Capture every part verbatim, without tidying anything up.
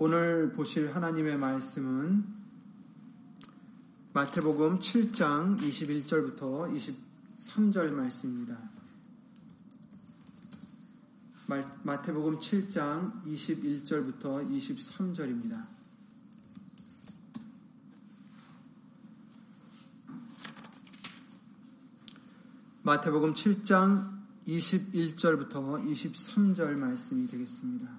오늘 보실 하나님의 말씀은 마태복음 칠 장 이십일 절부터 이십삼 절 말씀입니다. 마태복음 칠 장 이십일 절부터 이십삼 절입니다. 마태복음 칠 장 이십일 절부터 이십삼 절 말씀이 되겠습니다.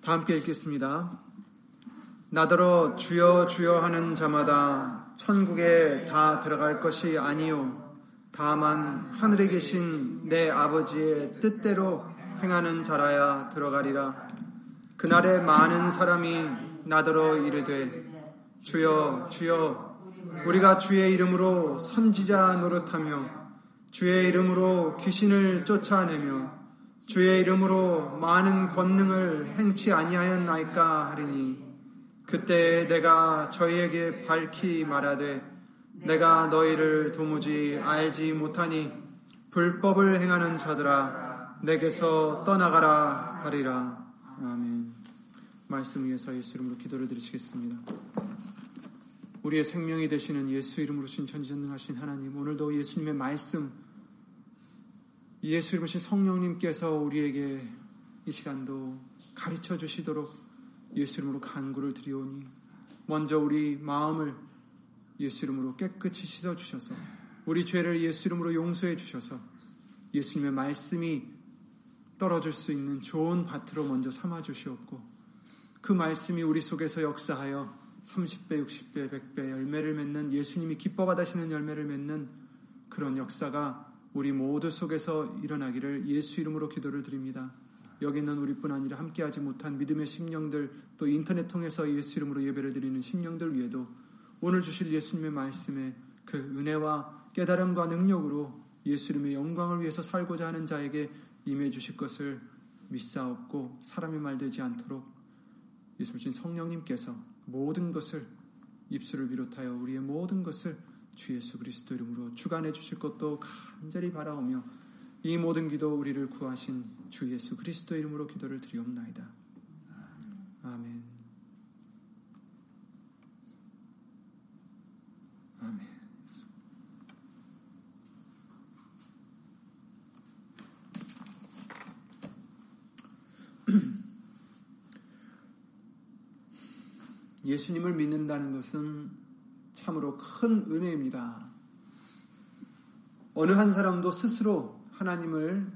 다 함께 읽겠습니다. 나더러 주여 주여 하는 자마다 천국에 다 들어갈 것이 아니요 다만 하늘에 계신 내 아버지의 뜻대로 행하는 자라야 들어가리라. 그날에 많은 사람이 나더러 이르되 주여 주여 우리가 주의 이름으로 선지자 노릇하며 주의 이름으로 귀신을 쫓아내며 주의 이름으로 많은 권능을 행치 아니하였나이까 하리니 그때 내가 저희에게 밝히 말하되 내가 너희를 도무지 알지 못하니 불법을 행하는 자들아 내게서 떠나가라 하리라. 아멘. 말씀 위에서 예수 이름으로 기도를 드리시겠습니다. 우리의 생명이 되시는 예수 이름으로 신 전지전능하신 하나님, 오늘도 예수님의 말씀, 예수 이름으로 신 성령님께서 우리에게 이 시간도 가르쳐 주시도록 예수 이름으로 간구를 드리오니 먼저 우리 마음을 예수 이름으로 깨끗이 씻어주셔서 우리 죄를 예수 이름으로 용서해 주셔서 예수님의 말씀이 떨어질 수 있는 좋은 밭으로 먼저 삼아주시옵고 그 말씀이 우리 속에서 역사하여 삼십 배, 육십 배, 백 배 열매를 맺는 예수님이 기뻐 받으시는 열매를 맺는 그런 역사가 우리 모두 속에서 일어나기를 예수 이름으로 기도를 드립니다. 여기 있는 우리뿐 아니라 함께하지 못한 믿음의 심령들, 또 인터넷 통해서 예수 이름으로 예배를 드리는 심령들 위에도 오늘 주실 예수님의 말씀에 그 은혜와 깨달음과 능력으로 예수 이름의 영광을 위해서 살고자 하는 자에게 임해 주실 것을 믿사옵고 사람의 말 되지 않도록 예수님 성령님께서 모든 것을 입술을 비롯하여 우리의 모든 것을 주 예수 그리스도 이름으로 주관해 주실 것도 간절히 바라오며 이 모든 기도 우리를 구하신 주 예수 그리스도 이름으로 기도를 드리옵나이다. 아멘. 아멘. 예수님을 믿는다는 것은 참으로 큰 은혜입니다. 어느 한 사람도 스스로 하나님을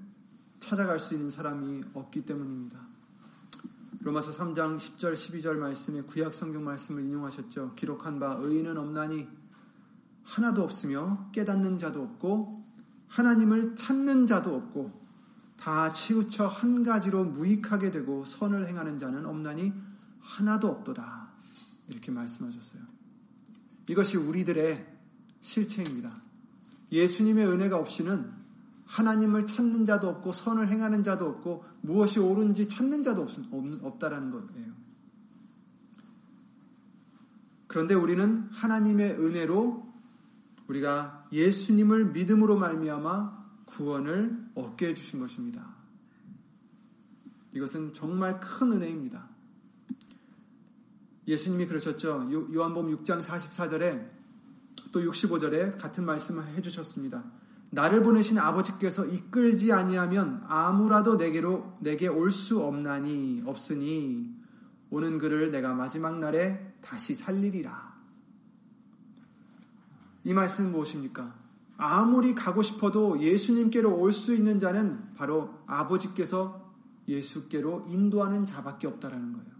찾아갈 수 있는 사람이 없기 때문입니다. 로마서 삼 장 십 절 십이 절 말씀에 구약 성경 말씀을 인용하셨죠. 기록한 바 의인은 없나니 하나도 없으며 깨닫는 자도 없고 하나님을 찾는 자도 없고 다 치우쳐 한 가지로 무익하게 되고 선을 행하는 자는 없나니 하나도 없도다. 이렇게 말씀하셨어요. 이것이 우리들의 실체입니다. 예수님의 은혜가 없이는 하나님을 찾는 자도 없고 선을 행하는 자도 없고 무엇이 옳은지 찾는 자도 없, 없다라는 거예요. 그런데 우리는 하나님의 은혜로 우리가 예수님을 믿음으로 말미암아 구원을 얻게 해주신 것입니다. 이것은 정말 큰 은혜입니다. 예수님이 그러셨죠. 요한복음 육 장 사십사 절에 또 육십오 절에 같은 말씀을 해주셨습니다. 나를 보내신 아버지께서 이끌지 아니하면 아무라도 내게로 내게 올 수 없나니 없으니 오는 그를 내가 마지막 날에 다시 살리리라. 이 말씀은 무엇입니까? 아무리 가고 싶어도 예수님께로 올 수 있는 자는 바로 아버지께서 예수께로 인도하는 자밖에 없다라는 거예요.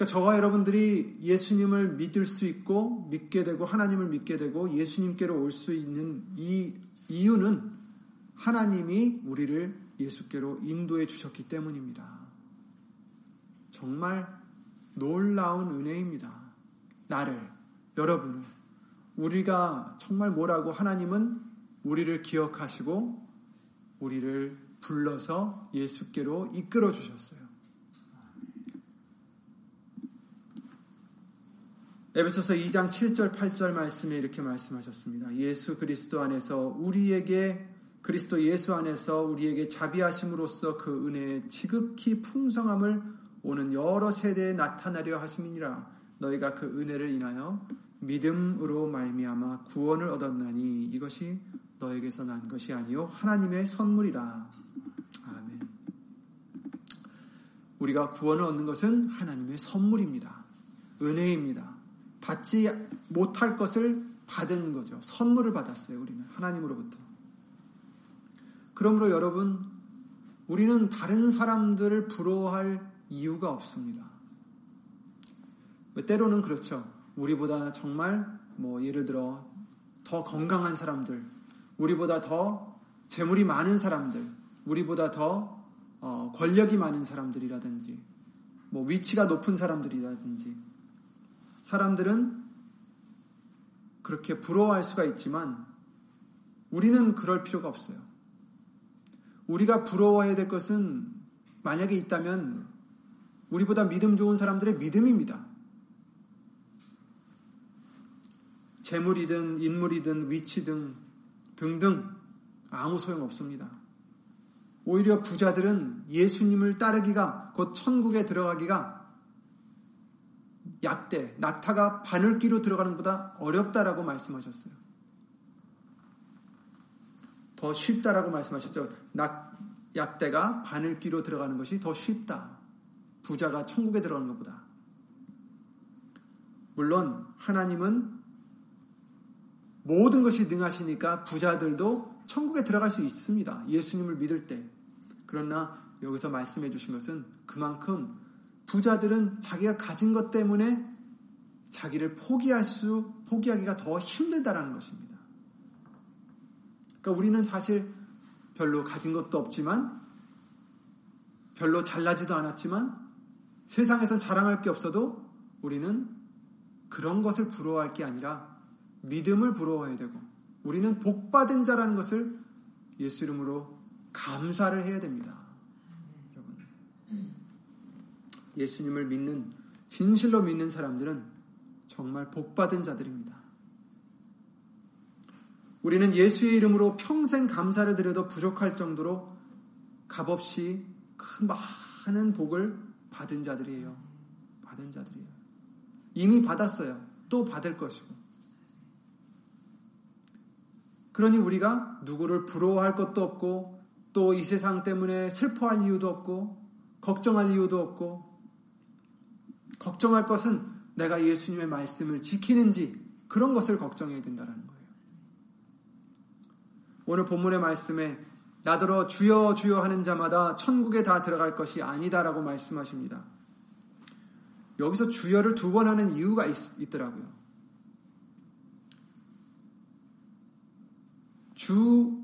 그러니까 저와 여러분들이 예수님을 믿을 수 있고 믿게 되고 하나님을 믿게 되고 예수님께로 올 수 있는 이 이유는 하나님이 우리를 예수께로 인도해 주셨기 때문입니다. 정말 놀라운 은혜입니다. 나를, 여러분을, 우리가 정말 뭐라고 하나님은 우리를 기억하시고 우리를 불러서 예수께로 이끌어 주셨어요. 에베소서 이 장 칠 절 팔 절 말씀에 이렇게 말씀하셨습니다. 예수 그리스도 안에서 우리에게 그리스도 예수 안에서 우리에게 자비하심으로써 그 은혜의 지극히 풍성함을 오는 여러 세대에 나타나려 하심이니라. 너희가 그 은혜를 인하여 믿음으로 말미암아 구원을 얻었나니 이것이 너에게서 난 것이 아니요 하나님의 선물이라. 아멘. 우리가 구원을 얻는 것은 하나님의 선물입니다. 은혜입니다. 받지 못할 것을 받은 거죠. 선물을 받았어요. 우리는 하나님으로부터. 그러므로 여러분, 우리는 다른 사람들을 부러워할 이유가 없습니다. 때로는 그렇죠. 우리보다 정말 뭐 예를 들어 더 건강한 사람들, 우리보다 더 재물이 많은 사람들, 우리보다 더 어, 권력이 많은 사람들이라든지, 뭐 위치가 높은 사람들이라든지, 사람들은 그렇게 부러워할 수가 있지만 우리는 그럴 필요가 없어요. 우리가 부러워해야 될 것은 만약에 있다면 우리보다 믿음 좋은 사람들의 믿음입니다. 재물이든 인물이든 위치든 등등 아무 소용없습니다. 오히려 부자들은 예수님을 따르기가 곧 천국에 들어가기가 약대, 낙타가 바늘귀로 들어가는 것보다 어렵다라고 말씀하셨어요. 더 쉽다라고 말씀하셨죠. 낙, 약대가 바늘귀로 들어가는 것이 더 쉽다. 부자가 천국에 들어가는 것보다. 물론 하나님은 모든 것이 능하시니까 부자들도 천국에 들어갈 수 있습니다. 예수님을 믿을 때. 그러나 여기서 말씀해 주신 것은 그만큼 부자들은 자기가 가진 것 때문에 자기를 포기할 수, 포기하기가 더 힘들다라는 것입니다. 그러니까 우리는 사실 별로 가진 것도 없지만 별로 잘나지도 않았지만 세상에선 자랑할 게 없어도 우리는 그런 것을 부러워할 게 아니라 믿음을 부러워해야 되고 우리는 복받은 자라는 것을 예수 이름으로 감사를 해야 됩니다. 여러분, 예수님을 믿는, 진실로 믿는 사람들은 정말 복받은 자들입니다. 우리는 예수의 이름으로 평생 감사를 드려도 부족할 정도로 값없이 큰 많은 복을 받은 자들이에요. 받은 자들이에요. 이미 받았어요. 또 받을 것이고. 그러니 우리가 누구를 부러워할 것도 없고 또 이 세상 때문에 슬퍼할 이유도 없고 걱정할 이유도 없고 걱정할 것은 내가 예수님의 말씀을 지키는지 그런 것을 걱정해야 된다는 거예요. 오늘 본문의 말씀에 나더러 주여 주여 하는 자마다 천국에 다 들어갈 것이 아니다라고 말씀하십니다. 여기서 주여를 두 번 하는 이유가 있, 있더라고요. 주,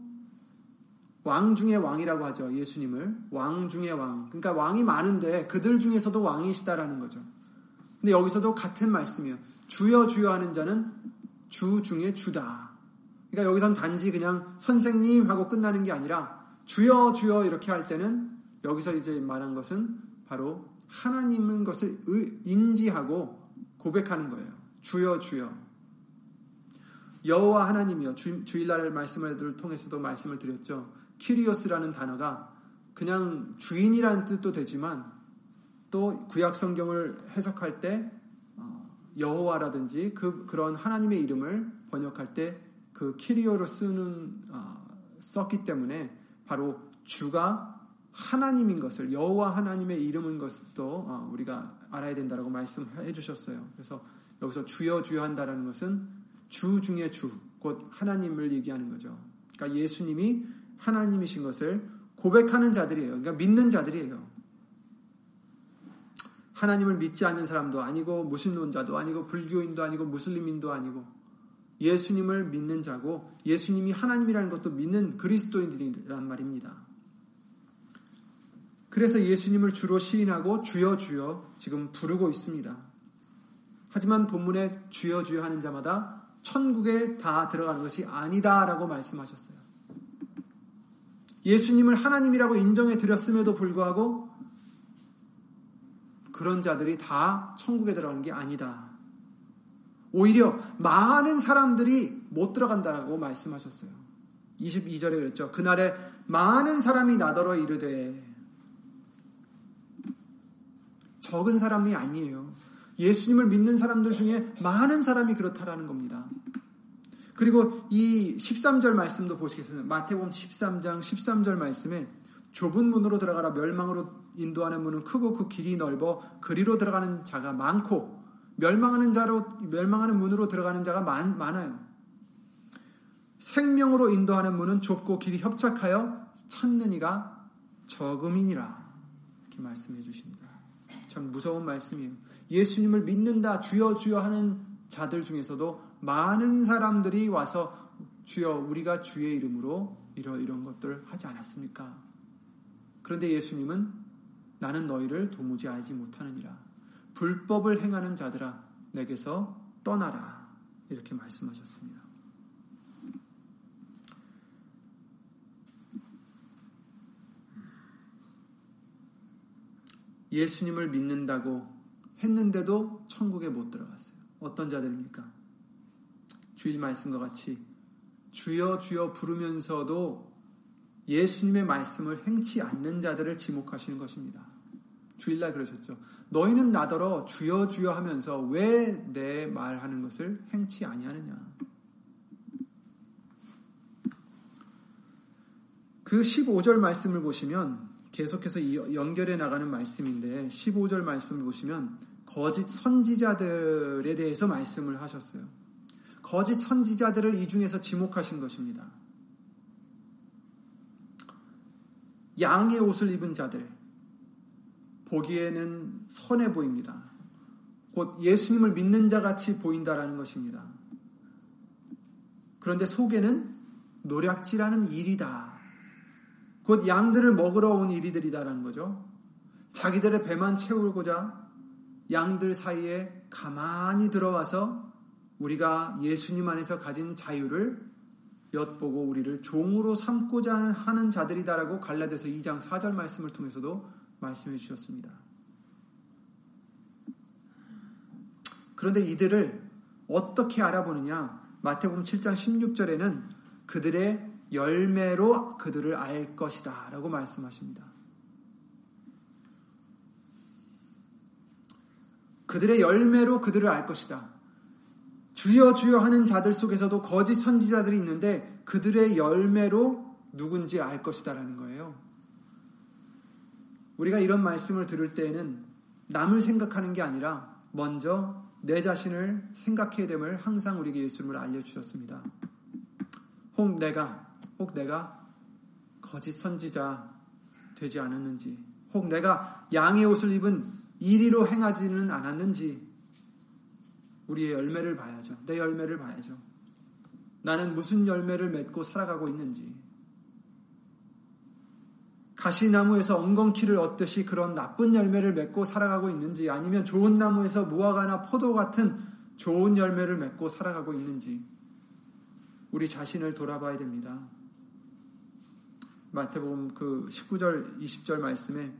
왕 중에 왕이라고 하죠. 예수님을. 왕 중에 왕. 그러니까 왕이 많은데 그들 중에서도 왕이시다라는 거죠. 근데 여기서도 같은 말씀이에요. 주여 주여 하는 자는 주 중에 주다. 그러니까 여기선 단지 그냥 선생님 하고 끝나는 게 아니라 주여 주여 이렇게 할 때는 여기서 이제 말한 것은 바로 하나님인 것을 인지하고 고백하는 거예요. 주여 주여. 여호와 하나님이요. 주, 주일날 말씀을 통해서도 말씀을 드렸죠. 키리오스라는 단어가 그냥 주인이라는 뜻도 되지만 또 구약성경을 해석할 때 여호와라든지 그, 그런 하나님의 이름을 번역할 때 그 키리오로 쓰는, 어, 썼기 때문에 바로 주가 하나님인 것을, 여호와 하나님의 이름인 것도 어, 우리가 알아야 된다라고 말씀해 주셨어요. 그래서 여기서 주여 주여 한다라는 것은 주 중에 주, 곧 하나님을 얘기하는 거죠. 그러니까 예수님이 하나님이신 것을 고백하는 자들이에요. 그러니까 믿는 자들이에요. 하나님을 믿지 않는 사람도 아니고 무신론자도 아니고 불교인도 아니고 무슬림인도 아니고 예수님을 믿는 자고 예수님이 하나님이라는 것도 믿는 그리스도인들이란 말입니다. 그래서 예수님을 주로 시인하고 주여 주여 지금 부르고 있습니다. 하지만 본문에 주여 주여 하는 자마다 천국에 다 들어가는 것이 아니다라고 말씀하셨어요. 예수님을 하나님이라고 인정해 드렸음에도 불구하고 그런 자들이 다 천국에 들어가는 게 아니다. 오히려 많은 사람들이 못 들어간다라고 말씀하셨어요. 이십이 절에 그랬죠. 그날에 많은 사람이 나더러 이르되, 적은 사람이 아니에요. 예수님을 믿는 사람들 중에 많은 사람이 그렇다라는 겁니다. 그리고 이 십삼 절 말씀도 보시겠어요. 마태복음 십삼 장 십삼 절 말씀에 좁은 문으로 들어가라 멸망으로 인도하는 문은 크고 그 길이 넓어 그리로 들어가는 자가 많고 멸망하는 자로 멸망하는 문으로 들어가는 자가 많, 많아요. 생명으로 인도하는 문은 좁고 길이 협착하여 찾는 이가 적음이니라. 이렇게 말씀해 주십니다. 참 무서운 말씀이에요. 예수님을 믿는다 주여 주여 하는 자들 중에서도 많은 사람들이 와서 주여 우리가 주의 이름으로 이런 이런 것들 하지 않았습니까? 그런데 예수님은 나는 너희를 도무지 알지 못하느니라. 불법을 행하는 자들아 내게서 떠나라. 이렇게 말씀하셨습니다. 예수님을 믿는다고 했는데도 천국에 못 들어갔어요. 어떤 자들입니까? 주일 말씀과 같이 주여 주여 부르면서도 예수님의 말씀을 행치 않는 자들을 지목하시는 것입니다. 주일날 그러셨죠. 너희는 나더러 주여 주여 하면서 왜 내 말하는 것을 행치 아니하느냐. 그 십오 절 말씀을 보시면 계속해서 연결해 나가는 말씀인데 십오 절 말씀을 보시면 거짓 선지자들에 대해서 말씀을 하셨어요. 거짓 선지자들을 이 중에서 지목하신 것입니다. 양의 옷을 입은 자들, 보기에는 선해 보입니다. 곧 예수님을 믿는 자같이 보인다라는 것입니다. 그런데 속에는 노략질하는 일이다. 곧 양들을 먹으러 온 이리들이다라는 거죠. 자기들의 배만 채우고자 양들 사이에 가만히 들어와서 우리가 예수님 안에서 가진 자유를 엿보고 우리를 종으로 삼고자 하는 자들이다라고 갈라디아서 이 장 사 절 말씀을 통해서도 말씀해 주셨습니다. 그런데 이들을 어떻게 알아보느냐? 마태복음 칠 장 십육 절에는 그들의 열매로 그들을 알 것이다 라고 말씀하십니다. 그들의 열매로 그들을 알 것이다. 주여 주여 하는 자들 속에서도 거짓 선지자들이 있는데 그들의 열매로 누군지 알 것이다 라는 거예요. 우리가 이런 말씀을 들을 때에는 남을 생각하는 게 아니라 먼저 내 자신을 생각해야 됨을 항상 우리에게 예수님을 알려주셨습니다. 혹 내가 혹 내가 거짓 선지자 되지 않았는지, 혹 내가 양의 옷을 입은 이리로 행하지는 않았는지 우리의 열매를 봐야죠. 내 열매를 봐야죠. 나는 무슨 열매를 맺고 살아가고 있는지. 가시나무에서 엉겅퀴를 얻듯이 그런 나쁜 열매를 맺고 살아가고 있는지, 아니면 좋은 나무에서 무화과나 포도 같은 좋은 열매를 맺고 살아가고 있는지 우리 자신을 돌아봐야 됩니다. 마태복음 그 십구 절, 이십 절 말씀에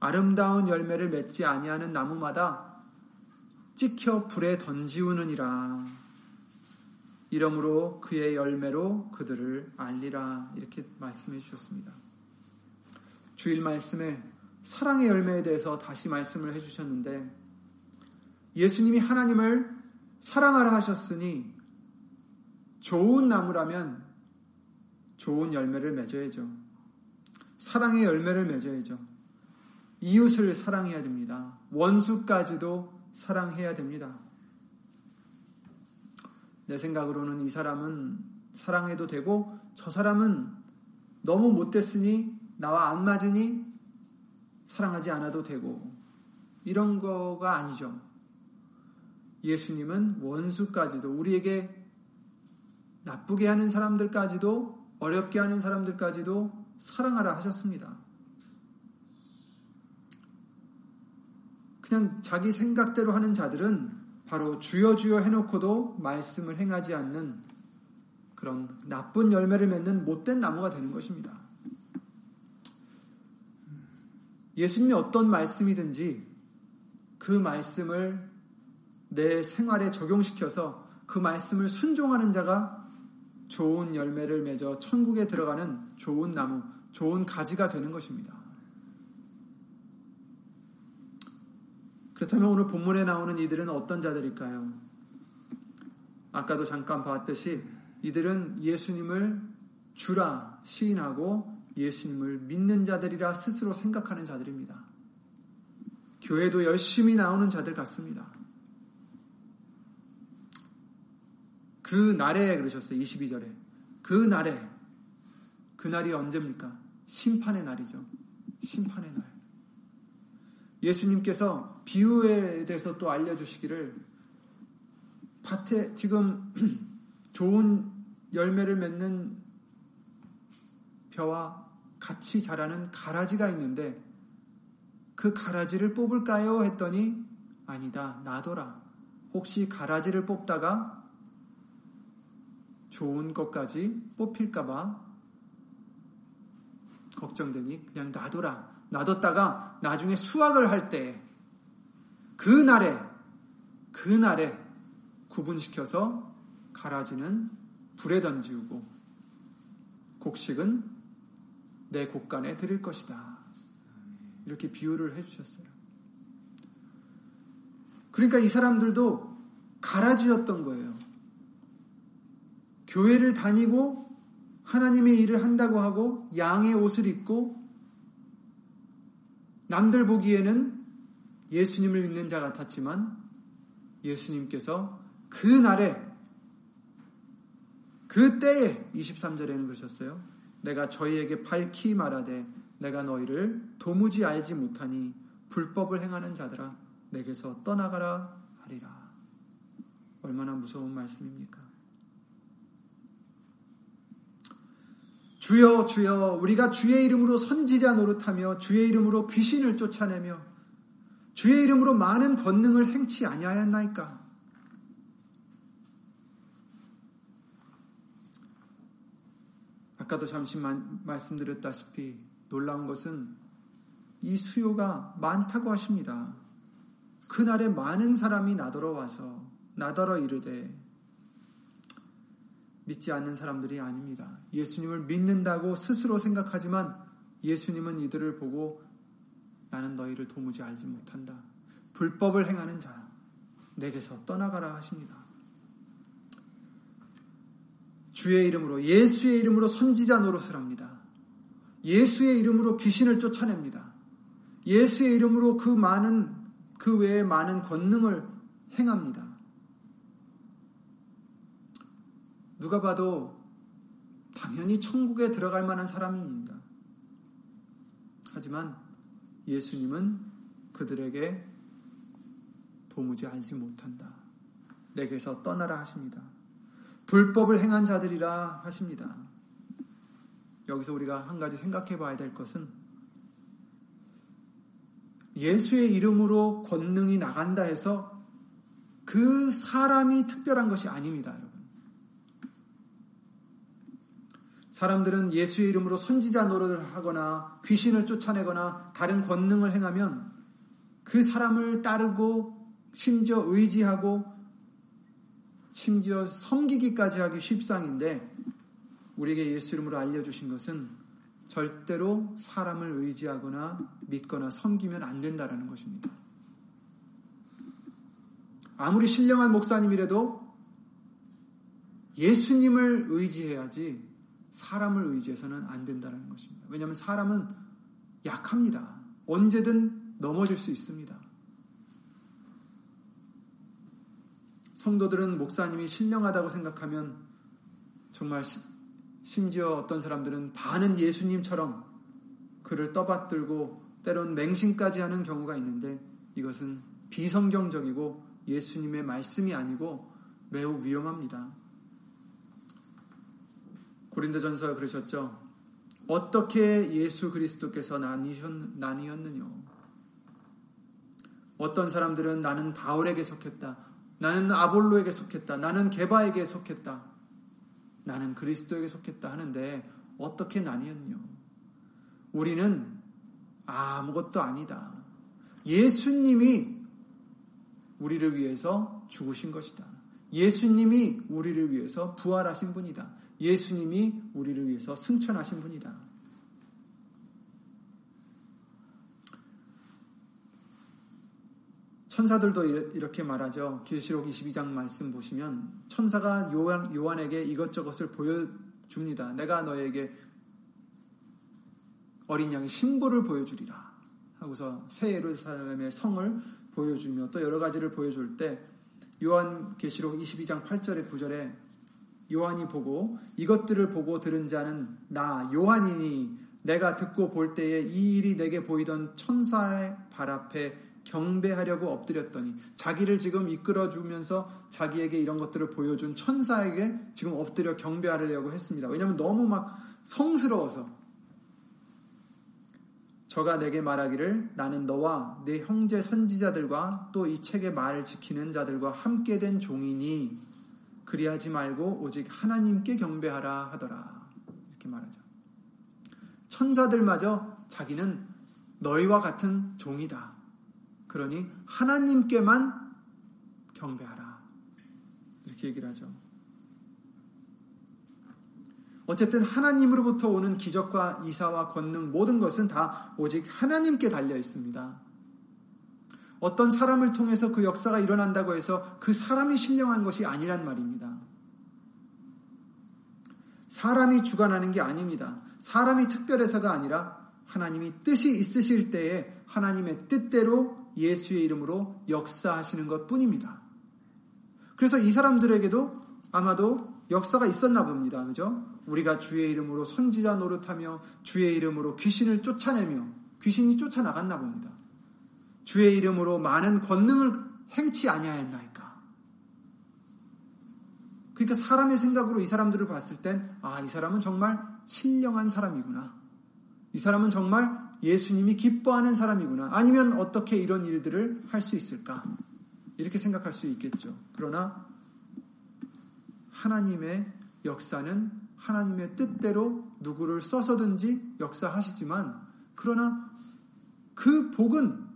아름다운 열매를 맺지 아니하는 나무마다 찍혀 불에 던지우느니라. 이러므로 그의 열매로 그들을 알리라. 이렇게 말씀해 주셨습니다. 주일 말씀에 사랑의 열매에 대해서 다시 말씀을 해 주셨는데 예수님이 하나님을 사랑하라 하셨으니 좋은 나무라면 좋은 열매를 맺어야죠. 사랑의 열매를 맺어야죠. 이웃을 사랑해야 됩니다. 원수까지도 사랑해야 됩니다. 내 생각으로는 이 사람은 사랑해도 되고 저 사람은 너무 못됐으니 나와 안 맞으니 사랑하지 않아도 되고 이런 거가 아니죠. 예수님은 원수까지도 우리에게 나쁘게 하는 사람들까지도 어렵게 하는 사람들까지도 사랑하라 하셨습니다. 그냥 자기 생각대로 하는 자들은 바로 주여 주여 해놓고도 말씀을 행하지 않는 그런 나쁜 열매를 맺는 못된 나무가 되는 것입니다. 예수님이 어떤 말씀이든지 그 말씀을 내 생활에 적용시켜서 그 말씀을 순종하는 자가 좋은 열매를 맺어 천국에 들어가는 좋은 나무, 좋은 가지가 되는 것입니다. 그렇다면 오늘 본문에 나오는 이들은 어떤 자들일까요? 아까도 잠깐 봤듯이 이들은 예수님을 주라 시인하고 예수님을 믿는 자들이라 스스로 생각하는 자들입니다. 교회도 열심히 나오는 자들 같습니다. 그 날에 그러셨어요. 이십이 절에. 그 날에. 그 날이 언제입니까? 심판의 날이죠. 심판의 날. 예수님께서 비유에 대해서 또 알려주시기를 밭에 지금 좋은 열매를 맺는 벼와 같이 자라는 가라지가 있는데 그 가라지를 뽑을까요? 했더니 아니다, 놔둬라. 혹시 가라지를 뽑다가 좋은 것까지 뽑힐까봐 걱정되니 그냥 놔둬라. 놔뒀다가 나중에 수확을 할 때 그날에 그날에 구분시켜서 가라지는 불에 던지우고 곡식은 내 곡간에 드릴 것이다. 이렇게 비유를 해주셨어요. 그러니까 이 사람들도 가라지였던 거예요. 교회를 다니고 하나님의 일을 한다고 하고 양의 옷을 입고 남들 보기에는 예수님을 믿는 자 같았지만 예수님께서 그 날에 그 때에 이십삼 절에는 그러셨어요. 내가 저희에게 밝히 말하되 내가 너희를 도무지 알지 못하니 불법을 행하는 자들아 내게서 떠나가라 하리라. 얼마나 무서운 말씀입니까? 주여 주여 우리가 주의 이름으로 선지자 노릇하며 주의 이름으로 귀신을 쫓아내며 주의 이름으로 많은 권능을 행치 아니하였나이까. 아까도 잠시 말씀드렸다시피 놀라운 것은 이 수요가 많다고 하십니다. 그날에 많은 사람이 나더러 와서 나더러 이르되 믿지 않는 사람들이 아닙니다. 예수님을 믿는다고 스스로 생각하지만 예수님은 이들을 보고 나는 너희를 도무지 알지 못한다. 불법을 행하는 자, 내게서 떠나가라 하십니다. 주의 이름으로, 예수의 이름으로 선지자 노릇을 합니다. 예수의 이름으로 귀신을 쫓아냅니다. 예수의 이름으로 그 많은, 그 외에 많은 권능을 행합니다. 누가 봐도 당연히 천국에 들어갈 만한 사람입니다. 하지만 예수님은 그들에게 도무지 알지 못한다. 내게서 떠나라 하십니다. 불법을 행한 자들이라 하십니다. 여기서 우리가 한 가지 생각해 봐야 될 것은 예수의 이름으로 권능이 나간다 해서 그 사람이 특별한 것이 아닙니다. 여러분. 사람들은 예수의 이름으로 선지자 노릇을 하거나 귀신을 쫓아내거나 다른 권능을 행하면 그 사람을 따르고 심지어 의지하고 심지어 섬기기까지 하기 쉽상인데 우리에게 예수 이름으로 알려주신 것은 절대로 사람을 의지하거나 믿거나 섬기면 안 된다라는 것입니다. 아무리 신령한 목사님이라도 예수님을 의지해야지 사람을 의지해서는 안 된다는 것입니다. 왜냐하면 사람은 약합니다. 언제든 넘어질 수 있습니다. 성도들은 목사님이 신령하다고 생각하면 정말 심지어 어떤 사람들은 반은 예수님처럼 그를 떠받들고 때론 맹신까지 하는 경우가 있는데 이것은 비성경적이고 예수님의 말씀이 아니고 매우 위험합니다. 고린도전서 그러셨죠. 어떻게 예수 그리스도께서 나뉘었느냐. 어떤 사람들은 나는 바울에게 속했다. 나는 아볼로에게 속했다. 나는 게바에게 속했다. 나는 그리스도에게 속했다 하는데 어떻게 나뉘었냐. 우리는 아무것도 아니다. 예수님이 우리를 위해서 죽으신 것이다. 예수님이 우리를 위해서 부활하신 분이다. 예수님이 우리를 위해서 승천하신 분이다. 천사들도 이렇게 말하죠. 계시록 이십이 장 말씀 보시면 천사가 요한, 요한에게 이것저것을 보여줍니다. 내가 너에게 어린 양의 신부를 보여주리라 하고서 새 예루살렘의 성을 보여주며 또 여러 가지를 보여줄 때 요한 계시록 이십이 장 팔 절에 구 절에 요한이 보고 이것들을 보고 들은 자는 나 요한이니 내가 듣고 볼 때에 이 일이 내게 보이던 천사의 발 앞에 경배하려고 엎드렸더니 자기를 지금 이끌어주면서 자기에게 이런 것들을 보여준 천사에게 지금 엎드려 경배하려고 했습니다. 왜냐하면 너무 막 성스러워서 저가 내게 말하기를 나는 너와 내 형제 선지자들과 또 이 책의 말을 지키는 자들과 함께 된 종이니 그리하지 말고 오직 하나님께 경배하라 하더라. 이렇게 말하죠. 천사들마저 자기는 너희와 같은 종이다. 그러니 하나님께만 경배하라. 이렇게 얘기를 하죠. 어쨌든 하나님으로부터 오는 기적과 이사와 권능 모든 것은 다 오직 하나님께 달려 있습니다. 어떤 사람을 통해서 그 역사가 일어난다고 해서 그 사람이 신령한 것이 아니란 말입니다. 사람이 주관하는 게 아닙니다. 사람이 특별해서가 아니라 하나님이 뜻이 있으실 때에 하나님의 뜻대로 예수의 이름으로 역사하시는 것 뿐입니다. 그래서 이 사람들에게도 아마도 역사가 있었나 봅니다. 그죠? 우리가 주의 이름으로 선지자 노릇하며 주의 이름으로 귀신을 쫓아내며 귀신이 쫓아나갔나 봅니다. 주의 이름으로 많은 권능을 행치 아니하였나이까. 그러니까 사람의 생각으로 이 사람들을 봤을 땐 아, 이 사람은 정말 신령한 사람이구나. 이 사람은 정말 예수님이 기뻐하는 사람이구나. 아니면 어떻게 이런 일들을 할 수 있을까? 이렇게 생각할 수 있겠죠. 그러나 하나님의 역사는 하나님의 뜻대로 누구를 써서든지 역사하시지만 그러나 그 복은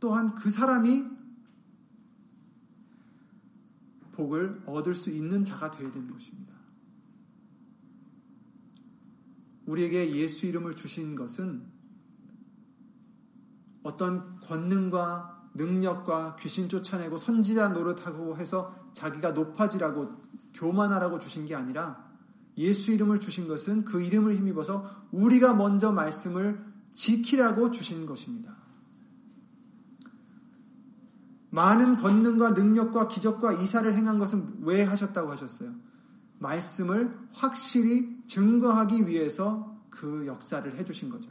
또한 그 사람이 복을 얻을 수 있는 자가 되어야 되는 것입니다. 우리에게 예수 이름을 주신 것은 어떤 권능과 능력과 귀신 쫓아내고 선지자 노릇하고 해서 자기가 높아지라고 교만하라고 주신 게 아니라 예수 이름을 주신 것은 그 이름을 힘입어서 우리가 먼저 말씀을 지키라고 주신 것입니다. 많은 권능과 능력과 기적과 이사를 행한 것은 왜 하셨다고 하셨어요? 말씀을 확실히 증거하기 위해서 그 역사를 해주신 거죠.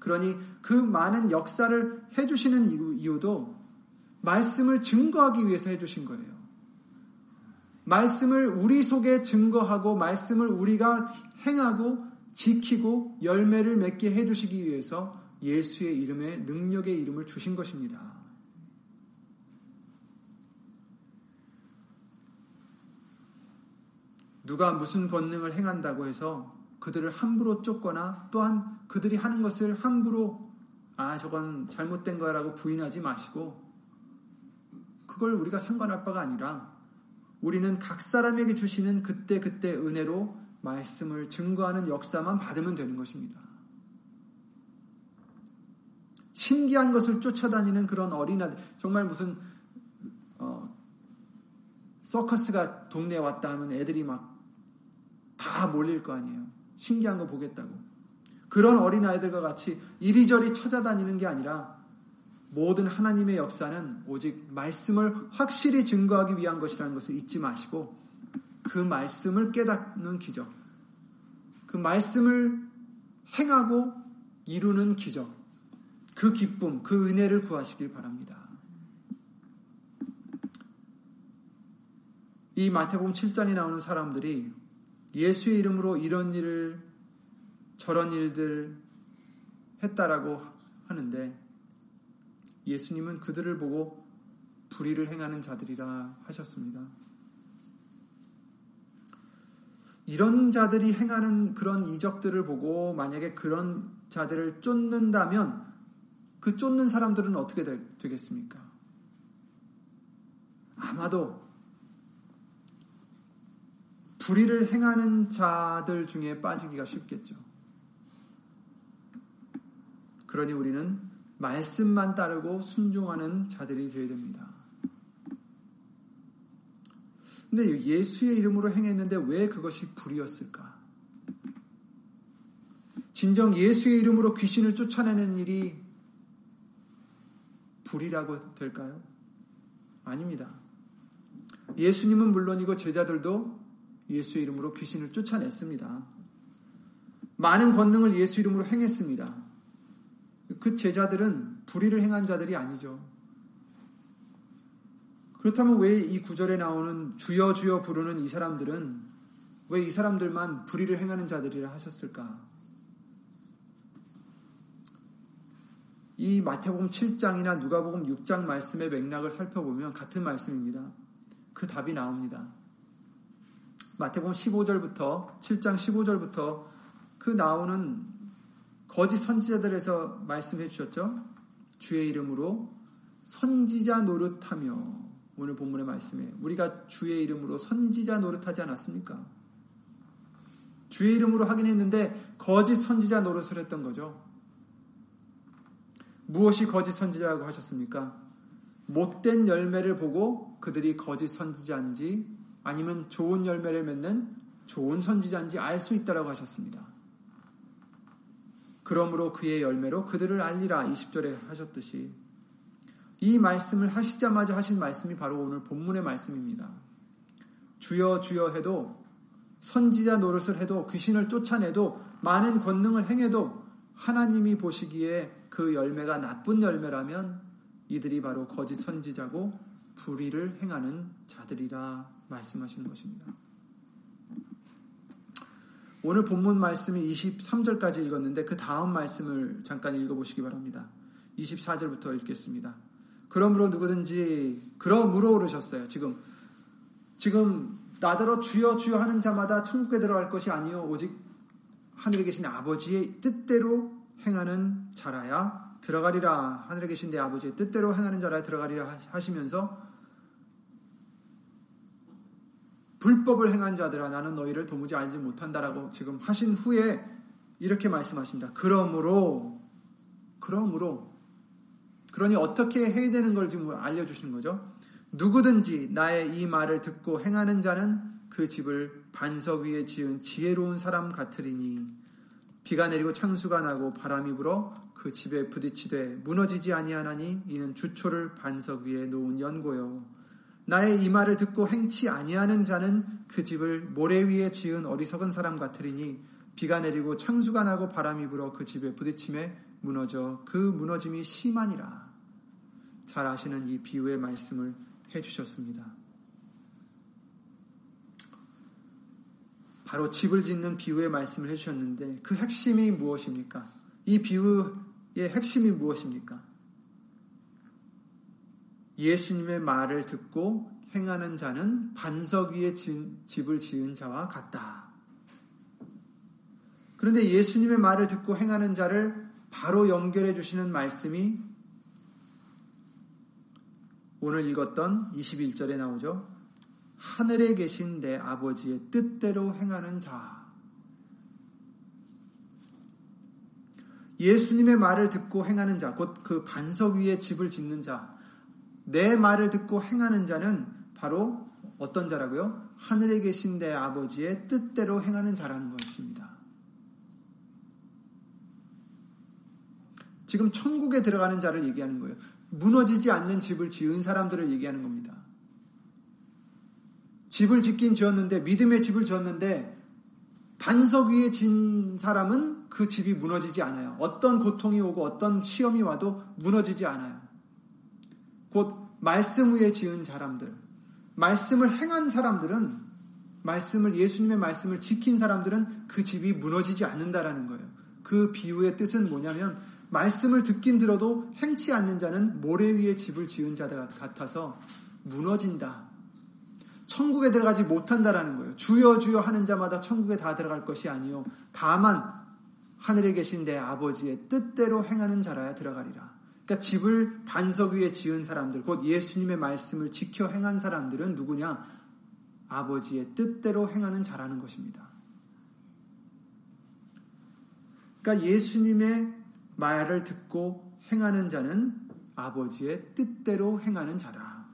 그러니 그 많은 역사를 해주시는 이유도 말씀을 증거하기 위해서 해주신 거예요. 말씀을 우리 속에 증거하고 말씀을 우리가 행하고 지키고 열매를 맺게 해주시기 위해서 예수의 이름에 능력의 이름을 주신 것입니다. 누가 무슨 권능을 행한다고 해서 그들을 함부로 쫓거나 또한 그들이 하는 것을 함부로 아 저건 잘못된 거라고 부인하지 마시고 그걸 우리가 상관할 바가 아니라 우리는 각 사람에게 주시는 그때그때 은혜로 말씀을 증거하는 역사만 받으면 되는 것입니다. 신기한 것을 쫓아다니는 그런 어린아이 정말 무슨 어, 서커스가 동네에 왔다 하면 애들이 막 다 몰릴 거 아니에요. 신기한 거 보겠다고. 그런 어린아이들과 같이 이리저리 찾아다니는 게 아니라 모든 하나님의 역사는 오직 말씀을 확실히 증거하기 위한 것이라는 것을 잊지 마시고 그 말씀을 깨닫는 기적, 그 말씀을 행하고 이루는 기적, 그 기쁨, 그 은혜를 구하시길 바랍니다. 이 마태복음 칠 장에 나오는 사람들이 예수의 이름으로 이런 일을 저런 일들 했다라고 하는데 예수님은 그들을 보고 불의를 행하는 자들이라 하셨습니다. 이런 자들이 행하는 그런 이적들을 보고 만약에 그런 자들을 쫓는다면 그 쫓는 사람들은 어떻게 되겠습니까? 아마도 불의를 행하는 자들 중에 빠지기가 쉽겠죠. 그러니 우리는 말씀만 따르고 순종하는 자들이 되어야 됩니다. 근데 예수의 이름으로 행했는데 왜 그것이 불의였을까? 진정 예수의 이름으로 귀신을 쫓아내는 일이 불의라고 될까요? 아닙니다. 예수님은 물론이고 제자들도 예수의 이름으로 귀신을 쫓아냈습니다. 많은 권능을 예수 이름으로 행했습니다. 그 제자들은 불의를 행한 자들이 아니죠. 그렇다면 왜 이 구절에 나오는 주여 주여 부르는 이 사람들은 왜 이 사람들만 불의를 행하는 자들이라 하셨을까? 이 마태복음 칠 장이나 누가복음 육 장 말씀의 맥락을 살펴보면 같은 말씀입니다. 그 답이 나옵니다. 마태복음 십오 절부터 칠 장 십오 절부터 그 나오는 거짓 선지자들에서 말씀해 주셨죠. 주의 이름으로 선지자 노릇하며, 오늘 본문의 말씀에 우리가 주의 이름으로 선지자 노릇하지 않았습니까? 주의 이름으로 하긴 했는데 거짓 선지자 노릇을 했던 거죠. 무엇이 거짓 선지자라고 하셨습니까? 못된 열매를 보고 그들이 거짓 선지자인지 아니면 좋은 열매를 맺는 좋은 선지자인지 알 수 있다라고 하셨습니다. 그러므로 그의 열매로 그들을 알리라, 이십 절에 하셨듯이 이 말씀을 하시자마자 하신 말씀이 바로 오늘 본문의 말씀입니다. 주여 주여 해도, 선지자 노릇을 해도, 귀신을 쫓아내도, 많은 권능을 행해도 하나님이 보시기에 그 열매가 나쁜 열매라면 이들이 바로 거짓 선지자고 불의를 행하는 자들이라 말씀하시는 것입니다. 오늘 본문 말씀이 이십삼 절까지 읽었는데 그 다음 말씀을 잠깐 읽어보시기 바랍니다. 이십사 절부터 읽겠습니다. 그러므로 누구든지, 그러므로 오르셨어요. 지금 지금 나더러 주여 주여 하는 자마다 천국에 들어갈 것이 아니요 오직 하늘에 계신 아버지의 뜻대로 행하는 자라야 들어가리라. 하늘에 계신 내 아버지의 뜻대로 행하는 자라야 들어가리라 하시면서 불법을 행한 자들아 나는 너희를 도무지 알지 못한다라고 지금 하신 후에 이렇게 말씀하십니다. 그러므로, 그러므로, 그러니 어떻게 해야 되는 걸 지금 알려주시는 거죠. 누구든지 나의 이 말을 듣고 행하는 자는 그 집을 반석 위에 지은 지혜로운 사람 같으리니 비가 내리고 창수가 나고 바람이 불어 그 집에 부딪히되 무너지지 아니하나니 이는 주초를 반석 위에 놓은 연고요. 나의 이 말을 듣고 행치 아니하는 자는 그 집을 모래 위에 지은 어리석은 사람 같으리니 비가 내리고 창수가 나고 바람이 불어 그 집에 부딪힘에 무너져 그 무너짐이 심하니라. 잘 아시는 이 비유의 말씀을 해주셨습니다. 바로 집을 짓는 비유의 말씀을 해주셨는데 그 핵심이 무엇입니까? 이 비유의 핵심이 무엇입니까? 예수님의 말을 듣고 행하는 자는 반석 위에 지은, 집을 지은 자와 같다. 그런데 예수님의 말을 듣고 행하는 자를 바로 연결해 주시는 말씀이 오늘 읽었던 이십일 절에 나오죠. 하늘에 계신 내 아버지의 뜻대로 행하는 자. 예수님의 말을 듣고 행하는 자, 곧 그 반석 위에 집을 짓는 자, 내 말을 듣고 행하는 자는 바로 어떤 자라고요? 하늘에 계신 내 아버지의 뜻대로 행하는 자라는 것입니다. 지금 천국에 들어가는 자를 얘기하는 거예요. 무너지지 않는 집을 지은 사람들을 얘기하는 겁니다. 집을 짓긴 지었는데, 믿음의 집을 지었는데 반석 위에 진 사람은 그 집이 무너지지 않아요. 어떤 고통이 오고 어떤 시험이 와도 무너지지 않아요. 곧 말씀 위에 지은 사람들, 말씀을 행한 사람들은, 말씀을, 예수님의 말씀을 지킨 사람들은 그 집이 무너지지 않는다라는 거예요. 그 비유의 뜻은 뭐냐면 말씀을 듣긴 들어도 행치 않는 자는 모래 위에 집을 지은 자 같아서 무너진다. 천국에 들어가지 못한다라는 거예요. 주여 주여 하는 자마다 천국에 다 들어갈 것이 아니요 다만 하늘에 계신 내 아버지의 뜻대로 행하는 자라야 들어가리라. 그러니까 집을 반석 위에 지은 사람들, 곧 예수님의 말씀을 지켜 행한 사람들은 누구냐? 아버지의 뜻대로 행하는 자라는 것입니다. 그러니까 예수님의 말을 듣고 행하는 자는 아버지의 뜻대로 행하는 자다.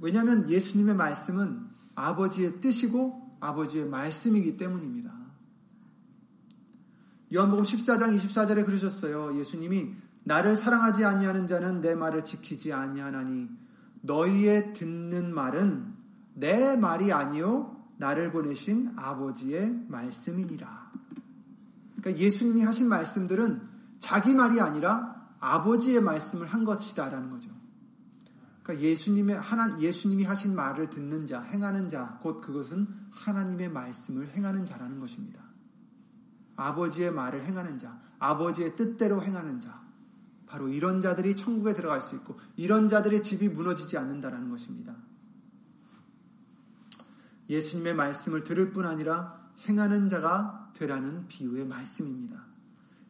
왜냐하면 예수님의 말씀은 아버지의 뜻이고 아버지의 말씀이기 때문입니다. 요한복음 십사 장 이십사 절에 그러셨어요. 예수님이 나를 사랑하지 아니하는 자는 내 말을 지키지 아니하나니 너희의 듣는 말은 내 말이 아니요 나를 보내신 아버지의 말씀이니라. 그러니까 예수님이 하신 말씀들은 자기 말이 아니라 아버지의 말씀을 한 것이다라는 거죠. 그러니까 예수님의 하나 예수님이 하신 말을 듣는 자, 행하는 자, 곧 그것은 하나님의 말씀을 행하는 자라는 것입니다. 아버지의 말을 행하는 자, 아버지의 뜻대로 행하는 자, 바로 이런 자들이 천국에 들어갈 수 있고 이런 자들의 집이 무너지지 않는다라는 것입니다. 예수님의 말씀을 들을 뿐 아니라 행하는 자가 되라는 비유의 말씀입니다.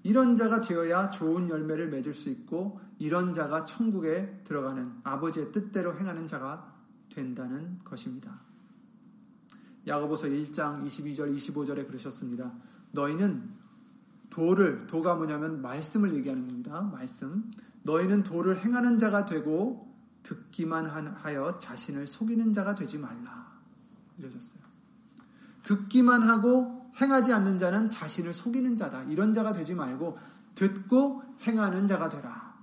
이런 자가 되어야 좋은 열매를 맺을 수 있고 이런 자가 천국에 들어가는 아버지의 뜻대로 행하는 자가 된다는 것입니다. 야고보서 일 장 이십이 절 이십오 절에 그러셨습니다. 너희는 도를, 도가 뭐냐면 말씀을 얘기하는 겁니다. 말씀. 너희는 도를 행하는 자가 되고 듣기만 하여 자신을 속이는 자가 되지 말라. 이러셨어요. 듣기만 하고 행하지 않는 자는 자신을 속이는 자다. 이런 자가 되지 말고 듣고 행하는 자가 되라.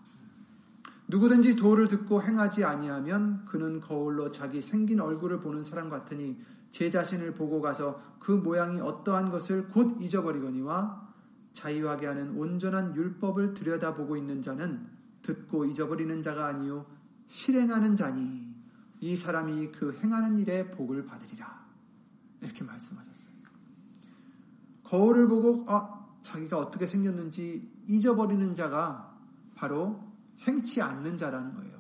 누구든지 도를 듣고 행하지 아니하면 그는 거울로 자기 생긴 얼굴을 보는 사람 같으니 제 자신을 보고 가서 그 모양이 어떠한 것을 곧 잊어버리거니와 자유하게 하는 온전한 율법을 들여다보고 있는 자는 듣고 잊어버리는 자가 아니요 실행하는 자니 이 사람이 그 행하는 일에 복을 받으리라. 이렇게 말씀하셨어요. 거울을 보고 아, 자기가 어떻게 생겼는지 잊어버리는 자가 바로 행치 않는 자라는 거예요.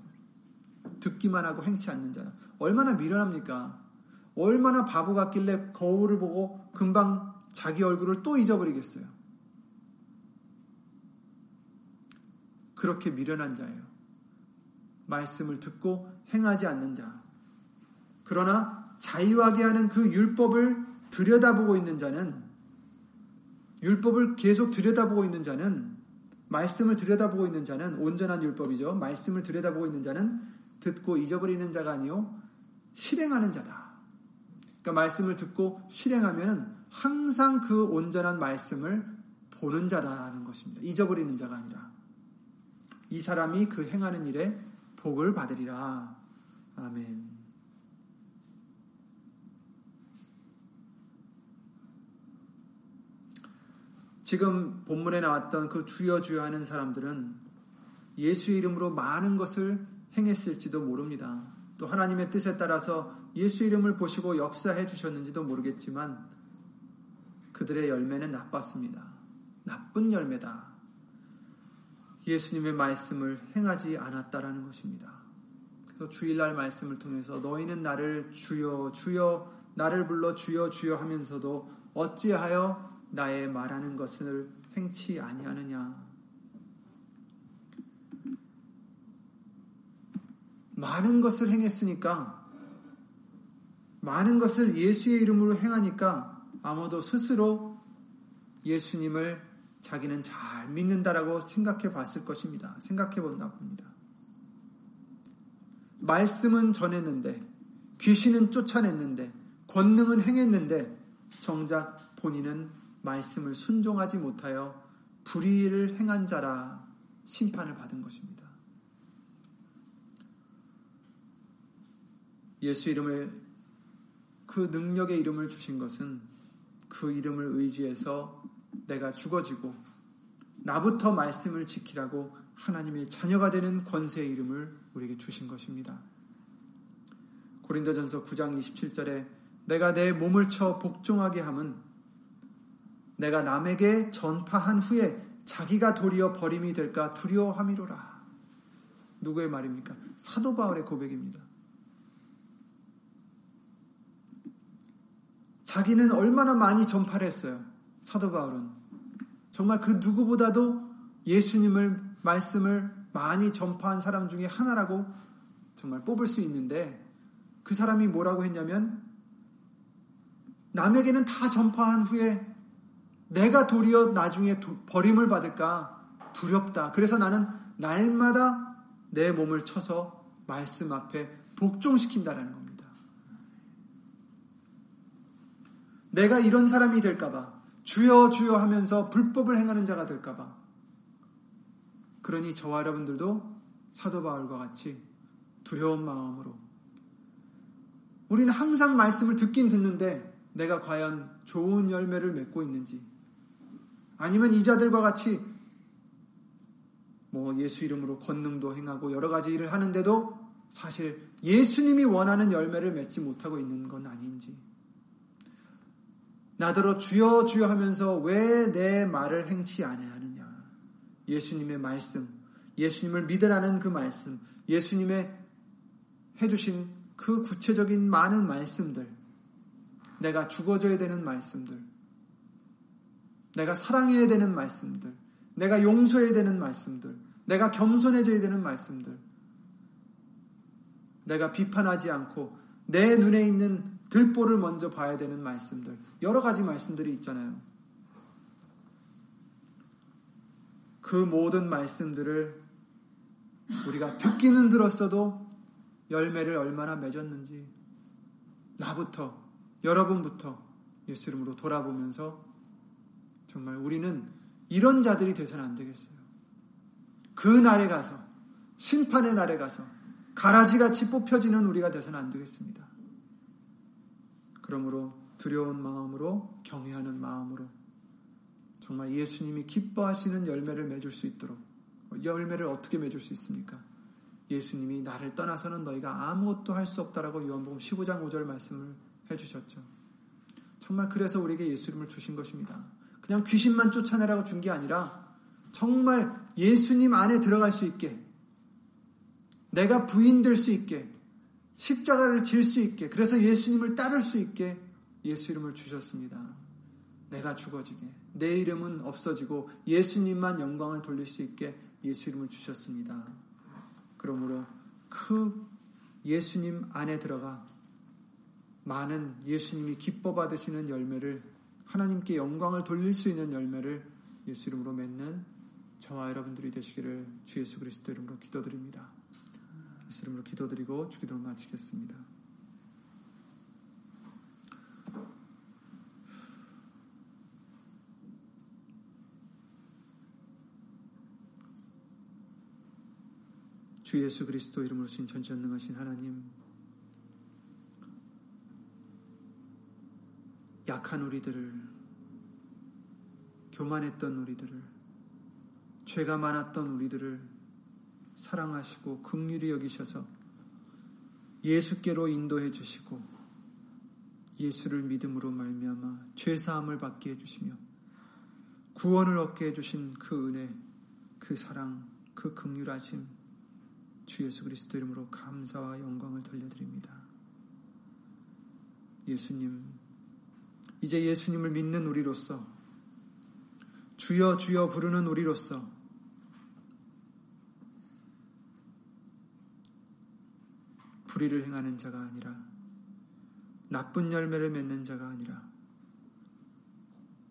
듣기만 하고 행치 않는 자. 얼마나 미련합니까? 얼마나 바보 같길래 거울을 보고 금방 자기 얼굴을 또 잊어버리겠어요. 그렇게 미련한 자예요. 말씀을 듣고 행하지 않는 자. 그러나 자유하게 하는 그 율법을 들여다보고 있는 자는 율법을 계속 들여다보고 있는 자는 말씀을 들여다보고 있는 자는 온전한 율법이죠. 말씀을 들여다보고 있는 자는 듣고 잊어버리는 자가 아니요 실행하는 자다. 그러니까 말씀을 듣고 실행하면은 항상 그 온전한 말씀을 보는 자라는 것입니다. 잊어버리는 자가 아니라 이 사람이 그 행하는 일에 복을 받으리라. 아멘. 지금 본문에 나왔던 그 주여 주여 하는 사람들은 예수의 이름으로 많은 것을 행했을지도 모릅니다. 또 하나님의 뜻에 따라서 예수 이름을 보시고 역사해 주셨는지도 모르겠지만 그들의 열매는 나빴습니다. 나쁜 열매다. 예수님의 말씀을 행하지 않았다라는 것입니다. 그래서 주일날 말씀을 통해서 너희는 나를 주여 주여 나를 불러 주여 주여 하면서도 어찌하여 나의 말하는 것을 행치 아니하느냐. 많은 것을 행했으니까 많은 것을 예수의 이름으로 행하니까 아마도 스스로 예수님을 자기는 잘 믿는다라고 생각해 봤을 것입니다. 생각해 봤나 봅니다. 말씀은 전했는데, 귀신은 쫓아냈는데, 권능은 행했는데, 정작 본인은 말씀을 순종하지 못하여 불의를 행한 자라 심판을 받은 것입니다. 예수 이름을 그 능력의 이름을 주신 것은 그 이름을 의지해서 내가 죽어지고 나부터 말씀을 지키라고 하나님의 자녀가 되는 권세의 이름을 우리에게 주신 것입니다. 고린도전서 구 장 이십칠 절에 내가 내 몸을 쳐 복종하게 함은 내가 남에게 전파한 후에 자기가 도리어 버림이 될까 두려워함이로라. 누구의 말입니까? 사도 바울의 고백입니다. 자기는 얼마나 많이 전파를 했어요. 사도 바울은 정말 그 누구보다도 예수님을 말씀을 많이 전파한 사람 중에 하나라고 정말 뽑을 수 있는데, 그 사람이 뭐라고 했냐면, 남에게는 다 전파한 후에 내가 도리어 나중에 버림을 받을까 두렵다. 그래서 나는 날마다 내 몸을 쳐서 말씀 앞에 복종시킨다라는 겁니다. 내가 이런 사람이 될까봐, 주여 주여 하면서 불법을 행하는 자가 될까봐. 그러니 저와 여러분들도 사도 바울과 같이 두려운 마음으로, 우리는 항상 말씀을 듣긴 듣는데 내가 과연 좋은 열매를 맺고 있는지, 아니면 이자들과 같이 뭐 예수 이름으로 권능도 행하고 여러 가지 일을 하는데도 사실 예수님이 원하는 열매를 맺지 못하고 있는 건 아닌지, 나더러 주여 주여 하면서 왜 내 말을 행치 아니하느냐, 예수님의 말씀, 예수님을 믿으라는 그 말씀, 예수님의 해주신 그 구체적인 많은 말씀들, 내가 죽어져야 되는 말씀들, 내가 사랑해야 되는 말씀들, 내가 용서해야 되는 말씀들, 내가 겸손해져야 되는 말씀들, 내가 비판하지 않고 내 눈에 있는 들보를 먼저 봐야 되는 말씀들, 여러 가지 말씀들이 있잖아요. 그 모든 말씀들을 우리가 듣기는 들었어도 열매를 얼마나 맺었는지, 나부터, 여러분부터 예수 이름으로 돌아보면서 정말 우리는 이런 자들이 돼서는 안 되겠어요. 그 날에 가서, 심판의 날에 가서 가라지같이 뽑혀지는 우리가 돼서는 안 되겠습니다. 그러므로 두려운 마음으로, 경외하는 마음으로 정말 예수님이 기뻐하시는 열매를 맺을 수 있도록. 열매를 어떻게 맺을 수 있습니까? 예수님이 나를 떠나서는 너희가 아무것도 할 수 없다라고 요한복음 십오 장 오 절 말씀을 해주셨죠. 정말 그래서 우리에게 예수님을 주신 것입니다. 그냥 귀신만 쫓아내라고 준 게 아니라 정말 예수님 안에 들어갈 수 있게, 내가 부인될 수 있게, 십자가를 질 수 있게, 그래서 예수님을 따를 수 있게 예수님을 주셨습니다. 내가 죽어지게, 내 이름은 없어지고 예수님만 영광을 돌릴 수 있게 예수 이름을 주셨습니다. 그러므로 그 예수님 안에 들어가 많은, 예수님이 기뻐 받으시는 열매를, 하나님께 영광을 돌릴 수 있는 열매를 예수 이름으로 맺는 저와 여러분들이 되시기를 주 예수 그리스도 이름으로 기도드립니다. 예수 이름으로 기도드리고 주기도를 마치겠습니다. 주 예수 그리스도 이름으로 신 전지전능하신 하나님, 약한 우리들을, 교만했던 우리들을, 죄가 많았던 우리들을 사랑하시고 긍휼히 여기셔서 예수께로 인도해 주시고, 예수를 믿음으로 말미암아 죄사함을 받게 해주시며 구원을 얻게 해주신 그 은혜, 그 사랑, 그 긍휼하심, 주 예수 그리스도 이름으로 감사와 영광을 돌려드립니다. 예수님, 이제 예수님을 믿는 우리로서, 주여 주여 부르는 우리로서, 불의를 행하는 자가 아니라, 나쁜 열매를 맺는 자가 아니라,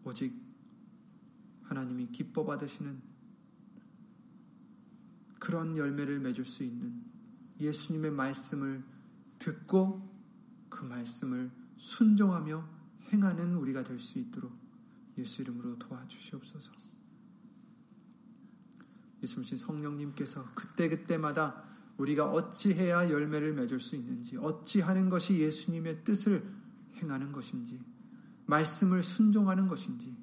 오직 하나님이 기뻐 받으시는 그런 열매를 맺을 수 있는 예수님의 말씀을 듣고 그 말씀을 순종하며 행하는 우리가 될 수 있도록 예수 이름으로 도와주시옵소서. 예수님, 성령님께서 그때그때마다 우리가 어찌해야 열매를 맺을 수 있는지, 어찌하는 것이 예수님의 뜻을 행하는 것인지, 말씀을 순종하는 것인지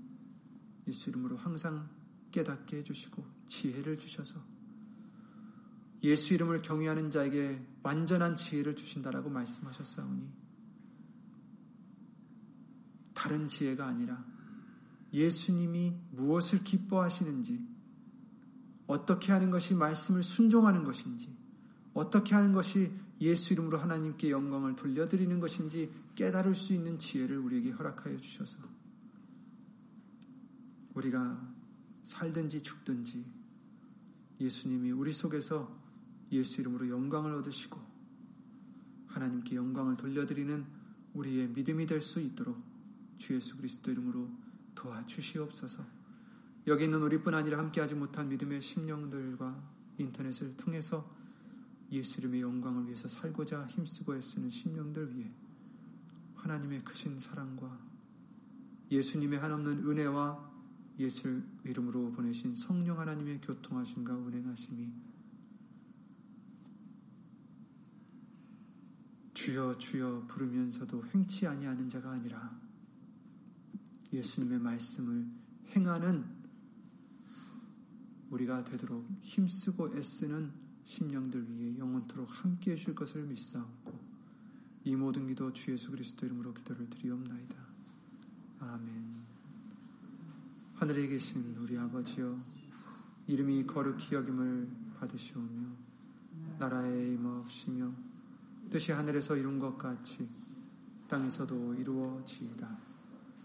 예수 이름으로 항상 깨닫게 해주시고 지혜를 주셔서 예수 이름을 경외하는 자에게 완전한 지혜를 주신다라고 말씀하셨사오니, 다른 지혜가 아니라 예수님이 무엇을 기뻐하시는지, 어떻게 하는 것이 말씀을 순종하는 것인지, 어떻게 하는 것이 예수 이름으로 하나님께 영광을 돌려드리는 것인지 깨달을 수 있는 지혜를 우리에게 허락하여 주셔서, 우리가 살든지 죽든지 예수님이 우리 속에서 예수 이름으로 영광을 얻으시고 하나님께 영광을 돌려드리는 우리의 믿음이 될 수 있도록 주 예수 그리스도 이름으로 도와주시옵소서. 여기 있는 우리뿐 아니라 함께하지 못한 믿음의 심령들과 인터넷을 통해서 예수 이름의 영광을 위해서 살고자 힘쓰고 애쓰는 심령들 위해 하나님의 크신 사랑과 예수님의 한없는 은혜와 예수 이름으로 보내신 성령 하나님의 교통하심과 운행하심이 주여 주여 부르면서도 행치 아니하는 자가 아니라 예수님의 말씀을 행하는 우리가 되도록 힘쓰고 애쓰는 심령들 위해 영원토록 함께해 줄 것을 믿사옵고 이 모든 기도 주 예수 그리스도 이름으로 기도를 드리옵나이다. 아멘. 하늘에 계신 우리 아버지여, 이름이 거룩히 여김을 받으시오며 나라에 임하옵시며 뜻이 하늘에서 이룬 것 같이 땅에서도 이루어지이다.